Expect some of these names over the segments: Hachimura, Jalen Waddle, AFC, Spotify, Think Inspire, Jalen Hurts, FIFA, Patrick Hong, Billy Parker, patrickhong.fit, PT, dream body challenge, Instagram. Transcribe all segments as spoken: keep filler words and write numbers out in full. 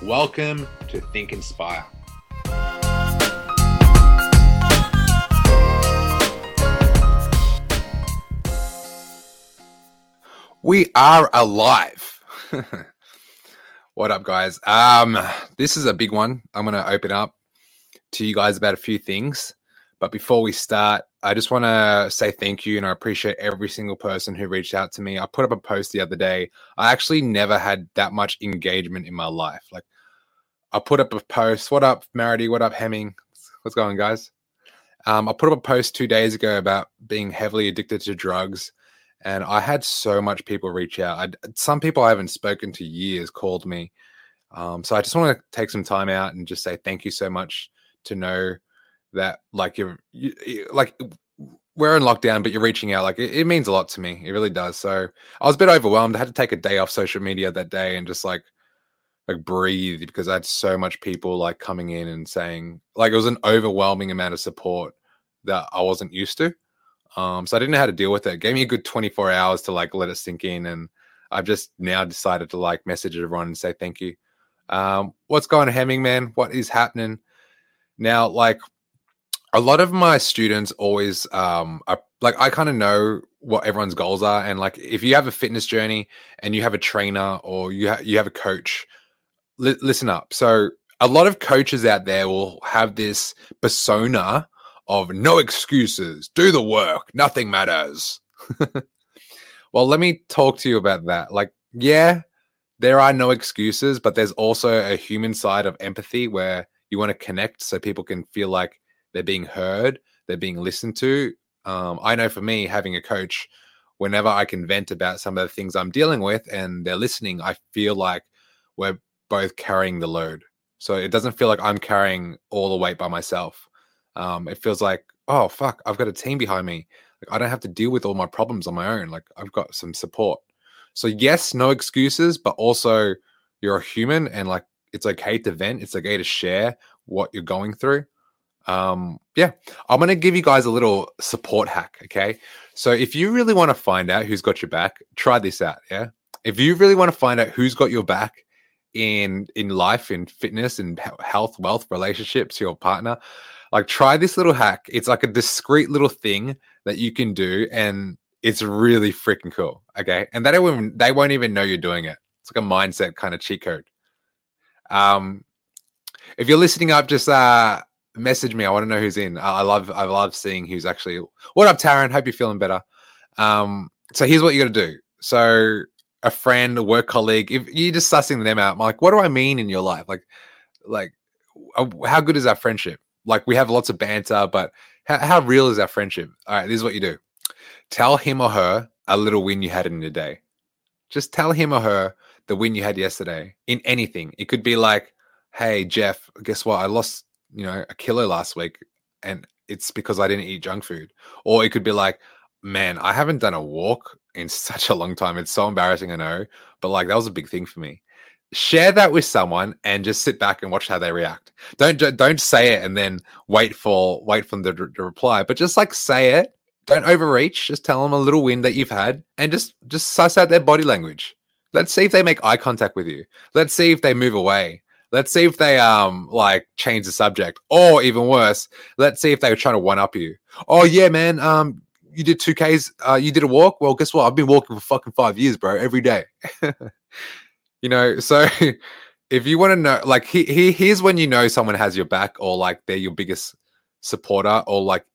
Welcome to Think Inspire. We are alive. What up, guys? Um, this is a big one. I'm going to open up to you guys about a few things. But before we start, I just want to say thank you, and I appreciate every single person who reached out to me. I put up a post the other day. I actually never had that much engagement in my life. Like, I put up a post, what up, Marity? What up, Hemming? What's going on, guys? Um, I put up a post two days ago about being heavily addicted to drugs, and I had so much people reach out. I'd, some people I haven't spoken to years called me. Um, so I just want to take some time out and just say thank you so much to know that like you're you, like we're in lockdown, but you're reaching out. Like it, it means a lot to me. It really does. So I was a bit overwhelmed. I had to take a day off social media that day and just like like breathe, because I had so much people like coming in and saying, like, it was an overwhelming amount of support that I wasn't used to. Um, so I didn't know how to deal with it. It gave me a good twenty-four hours to like let it sink in, and I've just now decided to like message everyone and say thank you. Um, what's going on, Hemming, man? What is happening now? Like, a lot of my students always, um, are, like, I kind of know what everyone's goals are. And like, if you have a fitness journey and you have a trainer or you, ha- you have a coach, li- listen up. So a lot of coaches out there will have this persona of no excuses, do the work, nothing matters. Well, let me talk to you about that. Like, yeah, there are no excuses, but there's also a human side of empathy where you want to connect so people can feel like they're being heard, they're being listened to. Um, I know for me, having a coach, whenever I can vent about some of the things I'm dealing with and they're listening, I feel like we're both carrying the load. So it doesn't feel like I'm carrying all the weight by myself. Um, it feels like, oh, fuck, I've got a team behind me. Like, I don't have to deal with all my problems on my own. Like, I've got some support. So yes, no excuses, but also you're a human, and like, it's okay to vent. It's okay to share what you're going through. Um, yeah, I'm going to give you guys a little support hack. Okay. So if you really want to find out who's got your back, try this out. Yeah. If you really want to find out who's got your back in, in life, in fitness, in health, wealth, relationships, your partner, like, try this little hack. It's like a discreet little thing that you can do, and it's really freaking cool. Okay. And they don't even, they won't even know you're doing it. It's like a mindset kind of cheat code. Um, if you're listening up, just, uh, message me. I want to know who's in. I love, I love seeing who's actually. What up, Taryn? Hope you're feeling better. Um, so here's what you got to do. So a friend, a work colleague, if you're just sussing them out, I'm like, what do I mean in your life? Like, like, how good is our friendship? Like, we have lots of banter, but how, how real is our friendship? All right, this is what you do. Tell him or her a little win you had in your day. Just tell him or her the win you had yesterday in anything. It could be like, hey, Jeff, guess what? I lost, you know, a kilo last week, and it's because I didn't eat junk food. Or it could be like, man, I haven't done a walk in such a long time. It's so embarrassing, I know, but like, that was a big thing for me. Share that with someone and just sit back and watch how they react. Don't don't say it and then wait for wait for them to, to reply, but just like say it. Don't overreach. Just tell them a little win that you've had, and just just suss out their body language. Let's see if they make eye contact with you. Let's see if they move away. Let's see if they, um, like, change the subject. Or even worse, let's see if they were trying to one-up you. Oh, yeah, man, um, you did two Ks, uh, you did a walk? Well, guess what? I've been walking for fucking five years, bro, every day. You know, so if you want to know, like, he, he, here's when you know someone has your back, or, like, they're your biggest supporter, or, like,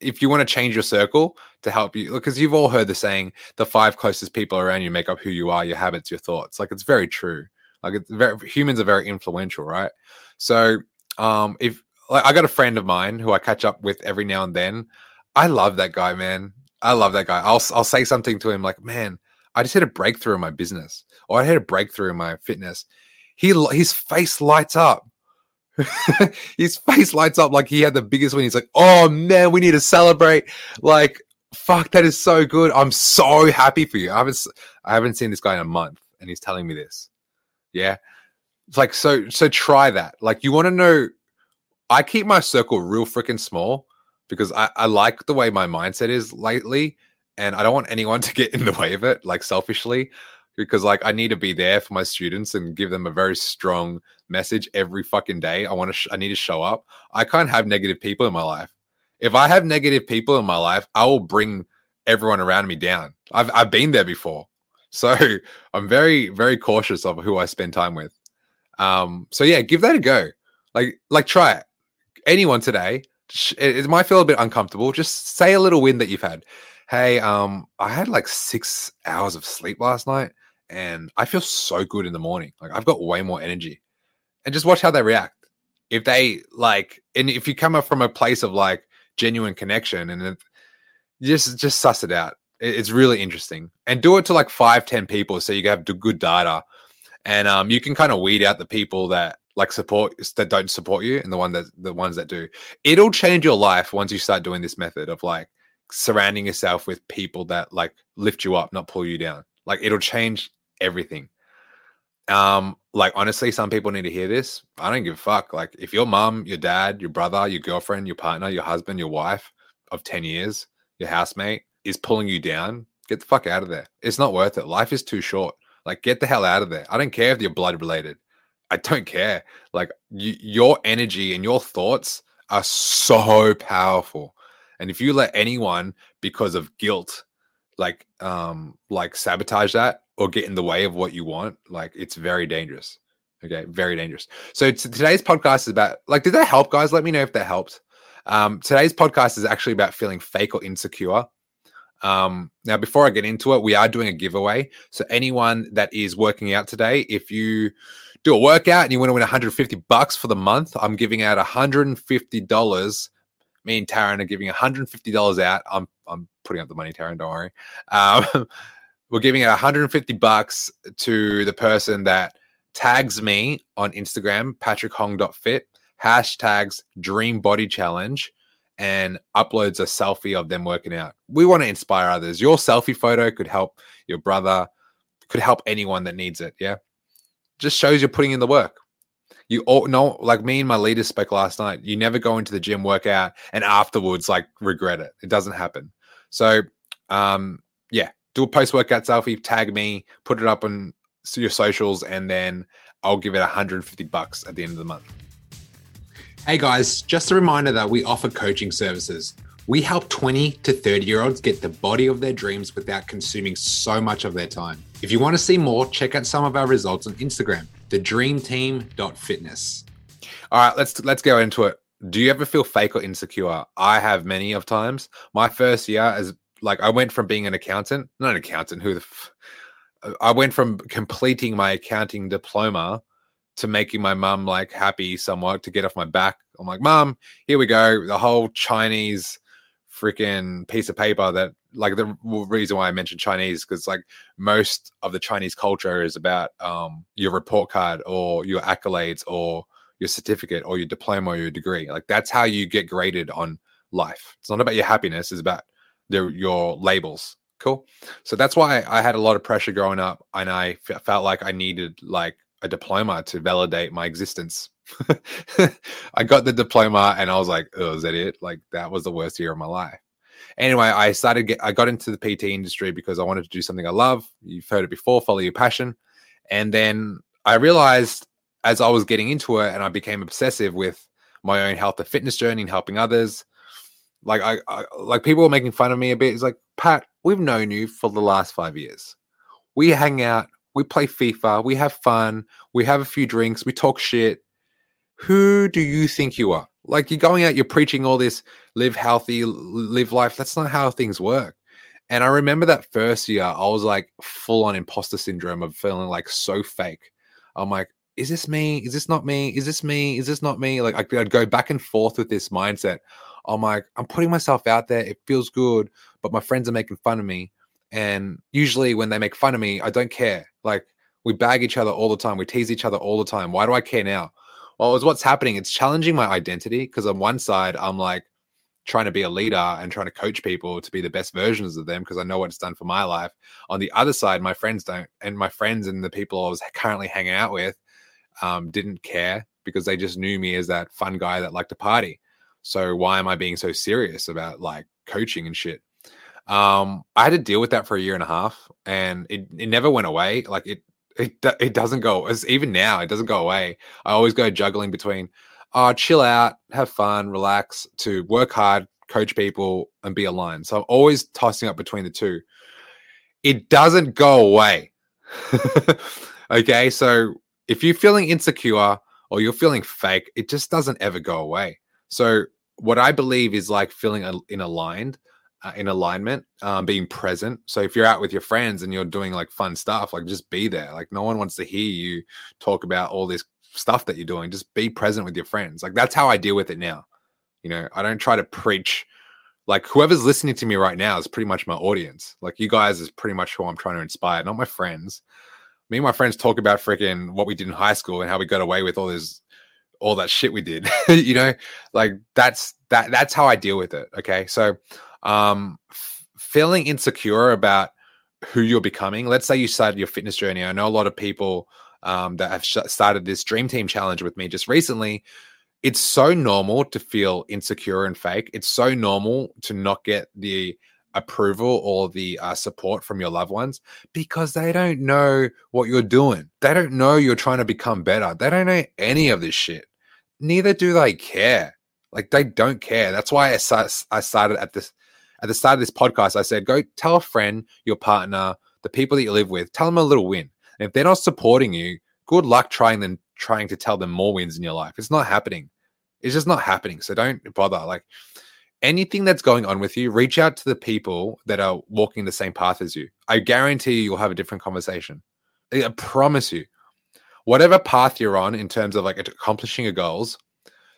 if you want to change your circle to help you, because you've all heard the saying, the five closest people around you make up who you are, your habits, your thoughts. Like, it's very true. Like, it's very, humans are very influential, right? So um, if like I got a friend of mine who I catch up with every now and then. I love that guy, man. I love that guy. I'll I'll say something to him like, man, I just had a breakthrough in my business, or I had a breakthrough in my fitness. he his face lights up. His face lights up like he had the biggest win. He's like, oh man, we need to celebrate. Like, fuck, that is so good. I'm so happy for you. I haven't I haven't seen this guy in a month and he's telling me this. Yeah. It's like, so so try that. Like, you want to know, I keep my circle real freaking small because I, I like the way my mindset is lately, and I don't want anyone to get in the way of it, like selfishly, because like I need to be there for my students and give them a very strong message every fucking day. I want to, sh- I need to show up. I can't have negative people in my life. If I have negative people in my life, I will bring everyone around me down. I've I've been there before. So I'm very, very cautious of who I spend time with. Um, so yeah, give that a go. Like, like try it. Anyone today, it, it might feel a bit uncomfortable. Just say a little win that you've had. Hey, um, I had like six hours of sleep last night and I feel so good in the morning. Like, I've got way more energy. And just watch how they react. If they like, and if you come up from a place of like genuine connection, and it, just just suss it out. It, it's really interesting. And do it to like five, ten people so you have good data. And um, you can kind of weed out the people that like support, that don't support you, and the one that the ones that do. It'll change your life once you start doing this method of like surrounding yourself with people that like lift you up, not pull you down. Like, it'll change everything. Um, like, honestly, some people need to hear this. I don't give a fuck. Like, if your mom, your dad, your brother, your girlfriend, your partner, your husband, your wife of ten years, your housemate is pulling you down, get the fuck out of there. It's not worth it. Life is too short. Like, get the hell out of there. I don't care if you're blood related. I don't care. Like, y- your energy and your thoughts are so powerful. And if you let anyone, because of guilt, like, um, like sabotage that, or get in the way of what you want, like, it's very dangerous. Okay, very dangerous. So t- today's podcast is about, like, did that help, guys? Let me know if that helped. Um, today's podcast is actually about feeling fake or insecure. Um, now, before I get into it, we are doing a giveaway. So anyone that is working out today, if you do a workout and you want to win one hundred fifty bucks for the month, I'm giving out one hundred fifty dollars. Me and Taryn are giving one hundred fifty dollars out. I'm I'm putting up the money, Taryn, don't worry. Um, we're giving out one hundred fifty bucks to the person that tags me on Instagram, patrick hong dot fit, hashtags dream body challenge, and uploads a selfie of them working out. We want to inspire others. Your selfie photo could help your brother, could help anyone that needs it, yeah? Just shows you're putting in the work. You all know, like me and my leaders spoke last night, you never go into the gym, work out, and afterwards, like, regret it. It doesn't happen. So, um, yeah, do a post-workout selfie, tag me, put it up on your socials, and then I'll give it one hundred fifty bucks at the end of the month. Hey guys, just a reminder that we offer coaching services. We help twenty to thirty year olds get the body of their dreams without consuming so much of their time. If you want to see more, check out some of our results on Instagram, the dream team dot fitness. All right, let's let's go into it. Do you ever feel fake or insecure? I have many of times. My first year is like, I went from being an accountant, not an accountant, who the f- I went from completing my accounting diploma to making my mum like happy somewhat, to get off my back. I'm like, mum, here we go. The whole Chinese freaking piece of paper that, like, the reason why I mentioned Chinese, because like most of the Chinese culture is about um your report card or your accolades or your certificate or your diploma or your degree. Like, that's how you get graded on life. It's not about your happiness, it's about the, your labels. Cool. So that's why I had a lot of pressure growing up, and I f- felt like I needed like a diploma to validate my existence. I got the diploma and I was like, oh, is that it? Like, that was the worst year of my life. Anyway, I started, get, I got into the P T industry because I wanted to do something I love. You've heard it before, follow your passion. And then I realized as I was getting into it, and I became obsessive with my own health and fitness journey and helping others. Like I, I like people were making fun of me a bit. It's like, Pat, we've known you for the last five years. We hang out, we play FIFA, we have fun, we have a few drinks, we talk shit. Who do you think you are? Like, you're going out, you're preaching all this, live healthy, live life. That's not how things work. And I remember that first year, I was like full on imposter syndrome of feeling like so fake. I'm like, is this me? Is this not me? Is this me? Is this not me? Like, I'd go back and forth with this mindset. I'm like, I'm putting myself out there. It feels good, but my friends are making fun of me. And usually when they make fun of me, I don't care. Like, We bag each other all the time. We tease each other all the time. Why do I care now? Well, it's what's happening. It's challenging my identity, because on one side, I'm like trying to be a leader and trying to coach people to be the best versions of them because I know what it's done for my life. On the other side, my friends don't, and my friends and the people I was currently hanging out with um, didn't care, because they just knew me as that fun guy that liked to party. So why am I being so serious about like coaching and shit? Um, I had to deal with that for a year and a half, and it, it never went away. Like it, it, it doesn't go, it's, even now, it doesn't go away. I always go juggling between, oh, chill out, have fun, relax, to work hard, coach people, and be aligned. So I'm always tossing up between the two. It doesn't go away. Okay. So if you're feeling insecure or you're feeling fake, it just doesn't ever go away. So what I believe is like feeling in aligned, uh, in alignment, um, being present. So if you're out with your friends and you're doing like fun stuff, like just be there. Like no one wants to hear you talk about all this stuff that you're doing. Just be present with your friends. Like that's how I deal with it now. You know, I don't try to preach. Like whoever's listening to me right now is pretty much my audience. Like you guys is pretty much who I'm trying to inspire, not my friends. Me and my friends talk about freaking what we did in high school and how we got away with all this, all that shit we did. You know, like that's that. That's how I deal with it. Okay, so um, f- feeling insecure about who you're becoming. Let's say you started your fitness journey. I know a lot of people um, that have sh- started this Dream Team challenge with me just recently. It's so normal to feel insecure and fake. It's so normal to not get the approval or the uh, support from your loved ones, because they don't know what you're doing. They don't know you're trying to become better. They don't know any of this shit. Neither do they care. Like they don't care. That's why I, I started at this, at the start of this podcast. I said, go tell a friend, your partner, the people that you live with, tell them a little win. And if they're not supporting you, good luck trying them, trying to tell them more wins in your life. It's not happening. It's just not happening. So don't bother. Like, anything that's going on with you, reach out to the people that are walking the same path as you. I guarantee you, you'll have a different conversation. I promise you. Whatever path you're on in terms of like accomplishing your goals,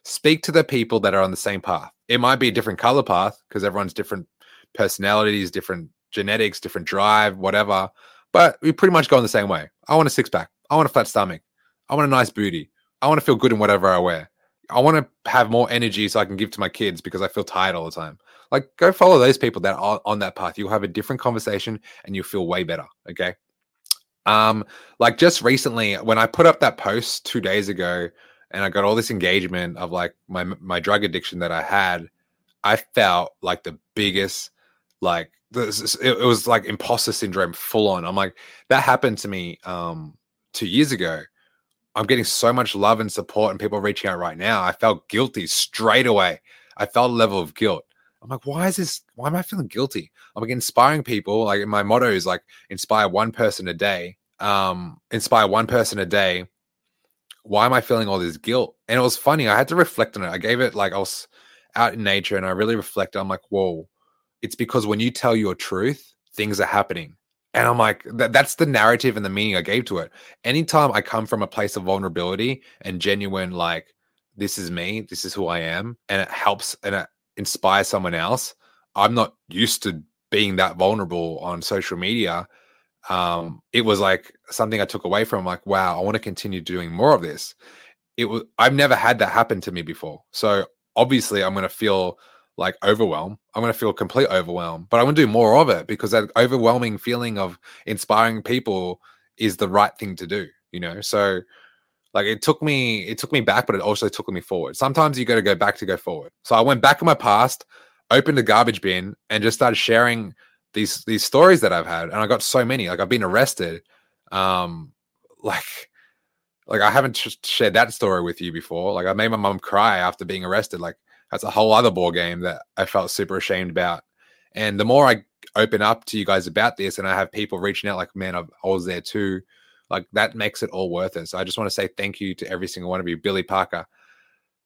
speak to the people that are on the same path. It might be a different color path because everyone's different personalities, different genetics, different drive, whatever. But we pretty much go in the same way. I want a six pack. I want a flat stomach. I want a nice booty. I want to feel good in whatever I wear. I want to have more energy so I can give to my kids because I feel tired all the time. Like, go follow those people that are on that path. You'll have a different conversation and you'll feel way better, okay? Um, like, just recently, when I put up that post two days ago and I got all this engagement of, like, my my drug addiction that I had, I felt like the biggest, like, this, it, it was, like, imposter syndrome full on. I'm like, that happened to me um, two years ago. I'm getting so much love and support and people reaching out right now. I felt guilty straight away. I felt a level of guilt. I'm like, why is this? Why am I feeling guilty? I'm like inspiring people. Like my motto is like, inspire one person a day, um, inspire one person a day. Why am I feeling all this guilt? And it was funny. I had to reflect on it. I gave it like, I was out in nature and I really reflected. I'm like, whoa, it's because when you tell your truth, things are happening. And I'm like, that, that's the narrative and the meaning I gave to it. Anytime I come from a place of vulnerability and genuine, like, this is me, this is who I am, and it helps and it inspires someone else. I'm not used to being that vulnerable on social media. Um, it was like something I took away from, like, wow, I want to continue doing more of this. It was, I've never had that happen to me before. So obviously I'm going to feel like overwhelm. I'm going to feel complete overwhelm, but I want to do more of it because that overwhelming feeling of inspiring people is the right thing to do, you know? So like it took me, it took me back, but it also took me forward. Sometimes you got to go back to go forward. So I went back in my past, opened a garbage bin and just started sharing these, these stories that I've had. And I got so many, like I've been arrested. Um, like, like I haven't sh- shared that story with you before. Like I made my mom cry after being arrested. Like, that's a whole other ball game that I felt super ashamed about. And the more I open up to you guys about this and I have people reaching out like, man, I've, I was there too. Like that makes it all worth it. So I just want to say thank you to every single one of you. Billy Parker,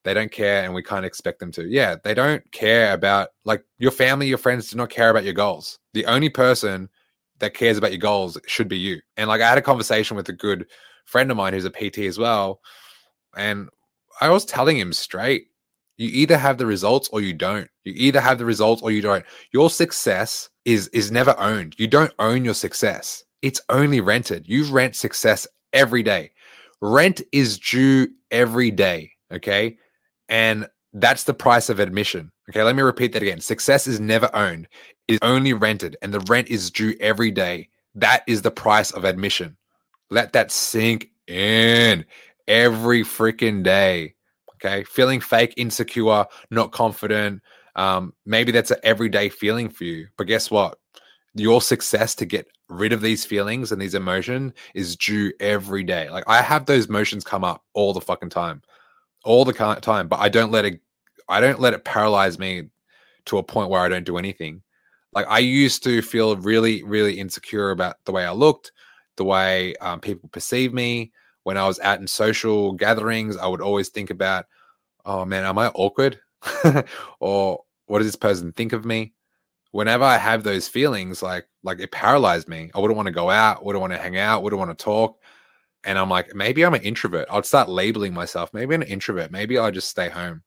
they don't care and we can't expect them to. Yeah, they don't care about like your family, your friends do not care about your goals. The only person that cares about your goals should be you. And like I had a conversation with a good friend of mine who's a P T as well. And I was telling him straight, you either have the results or you don't. You either have the results or you don't. Your success is is never owned. You don't own your success. It's only rented. You rent success every day. Rent is due every day, okay? And that's the price of admission. Okay, let me repeat that again. Success is never owned. It is only rented, and the rent is due every day. That is the price of admission. Let that sink in every freaking day, okay? Feeling fake, insecure, not confident. Um, maybe that's an everyday feeling for you, but guess what? Your success to get rid of these feelings and these emotions is due every day. Like, I have those emotions come up all the fucking time, all the time, but I don't let it, I don't let it paralyze me to a point where I don't do anything. Like, I used to feel really, really insecure about the way I looked, the way um, people perceive me. When I was out in social gatherings, I would always think about, oh man, am I awkward? Or what does this person think of me? Whenever I have those feelings, like, like it paralyzed me. I wouldn't want to go out. Wouldn't want to hang out. Wouldn't want to talk. And I'm like, maybe I'm an introvert. I'd start labeling myself. Maybe I'm an introvert. Maybe I'll just stay home.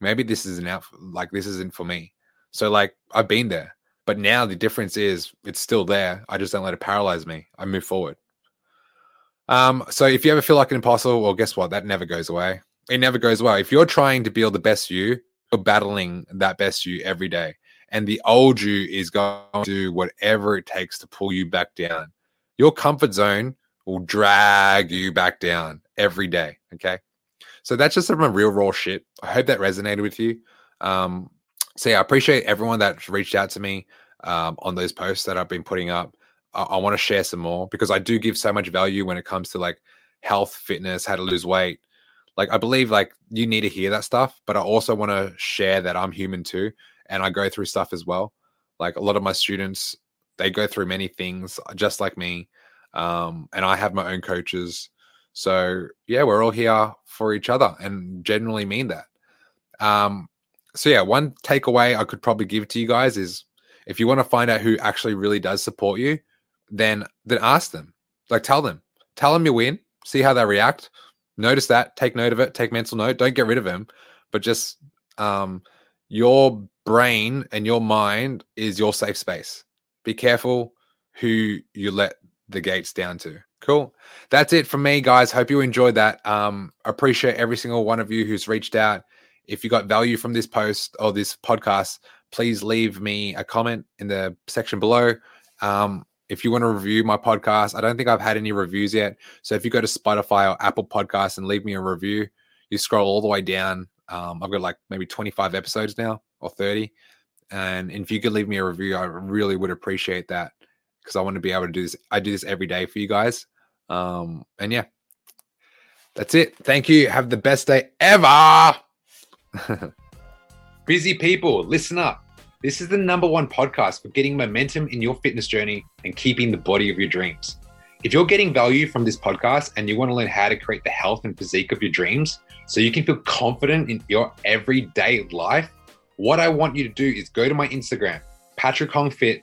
Maybe this isn't out, like this isn't for me. So like, I've been there, but now the difference is it's still there. I just don't let it paralyze me. I move forward. Um, so if you ever feel like an imposter, well, guess what? That never goes away. It never goes away. If you're trying to build the best you, you're battling that best you every day. And the old you is going to do whatever it takes to pull you back down. Your comfort zone will drag you back down every day, okay? So that's just some real raw shit. I hope that resonated with you. Um, so yeah, I appreciate everyone that's reached out to me um, on those posts that I've been putting up. I, I want to share some more because I do give so much value when it comes to like health, fitness, how to lose weight. Like, I believe like you need to hear that stuff, but I also want to share that I'm human too. And I go through stuff as well. Like, a lot of my students, they go through many things just like me. Um, and I have my own coaches. So yeah, we're all here for each other and generally mean that. Um, so yeah, one takeaway I could probably give to you guys is if you want to find out who actually really does support you, then, then ask them, like tell them, tell them you win, see how they react. Notice that, take note of it, take mental note, don't get rid of them, but just, um, your brain and your mind is your safe space. Be careful who you let the gates down to. Cool. That's it from me, guys. Hope you enjoyed that. Um, appreciate every single one of you who's reached out. If you got value from this post or this podcast, please leave me a comment in the section below. Um, if you want to review my podcast, I don't think I've had any reviews yet. So if you go to Spotify or Apple Podcasts and leave me a review, you scroll all the way down. Um, I've got like maybe twenty-five episodes now or thirty. And if you could leave me a review, I really would appreciate that because I want to be able to do this. I do this every day for you guys. Um, and yeah, that's it. Thank you. Have the best day ever. Busy people, listen up. This is the number one podcast for getting momentum in your fitness journey and keeping the body of your dreams. If you're getting value from this podcast and you want to learn how to create the health and physique of your dreams so you can feel confident in your everyday life, what I want you to do is go to my Instagram, Patrick Hong Fit,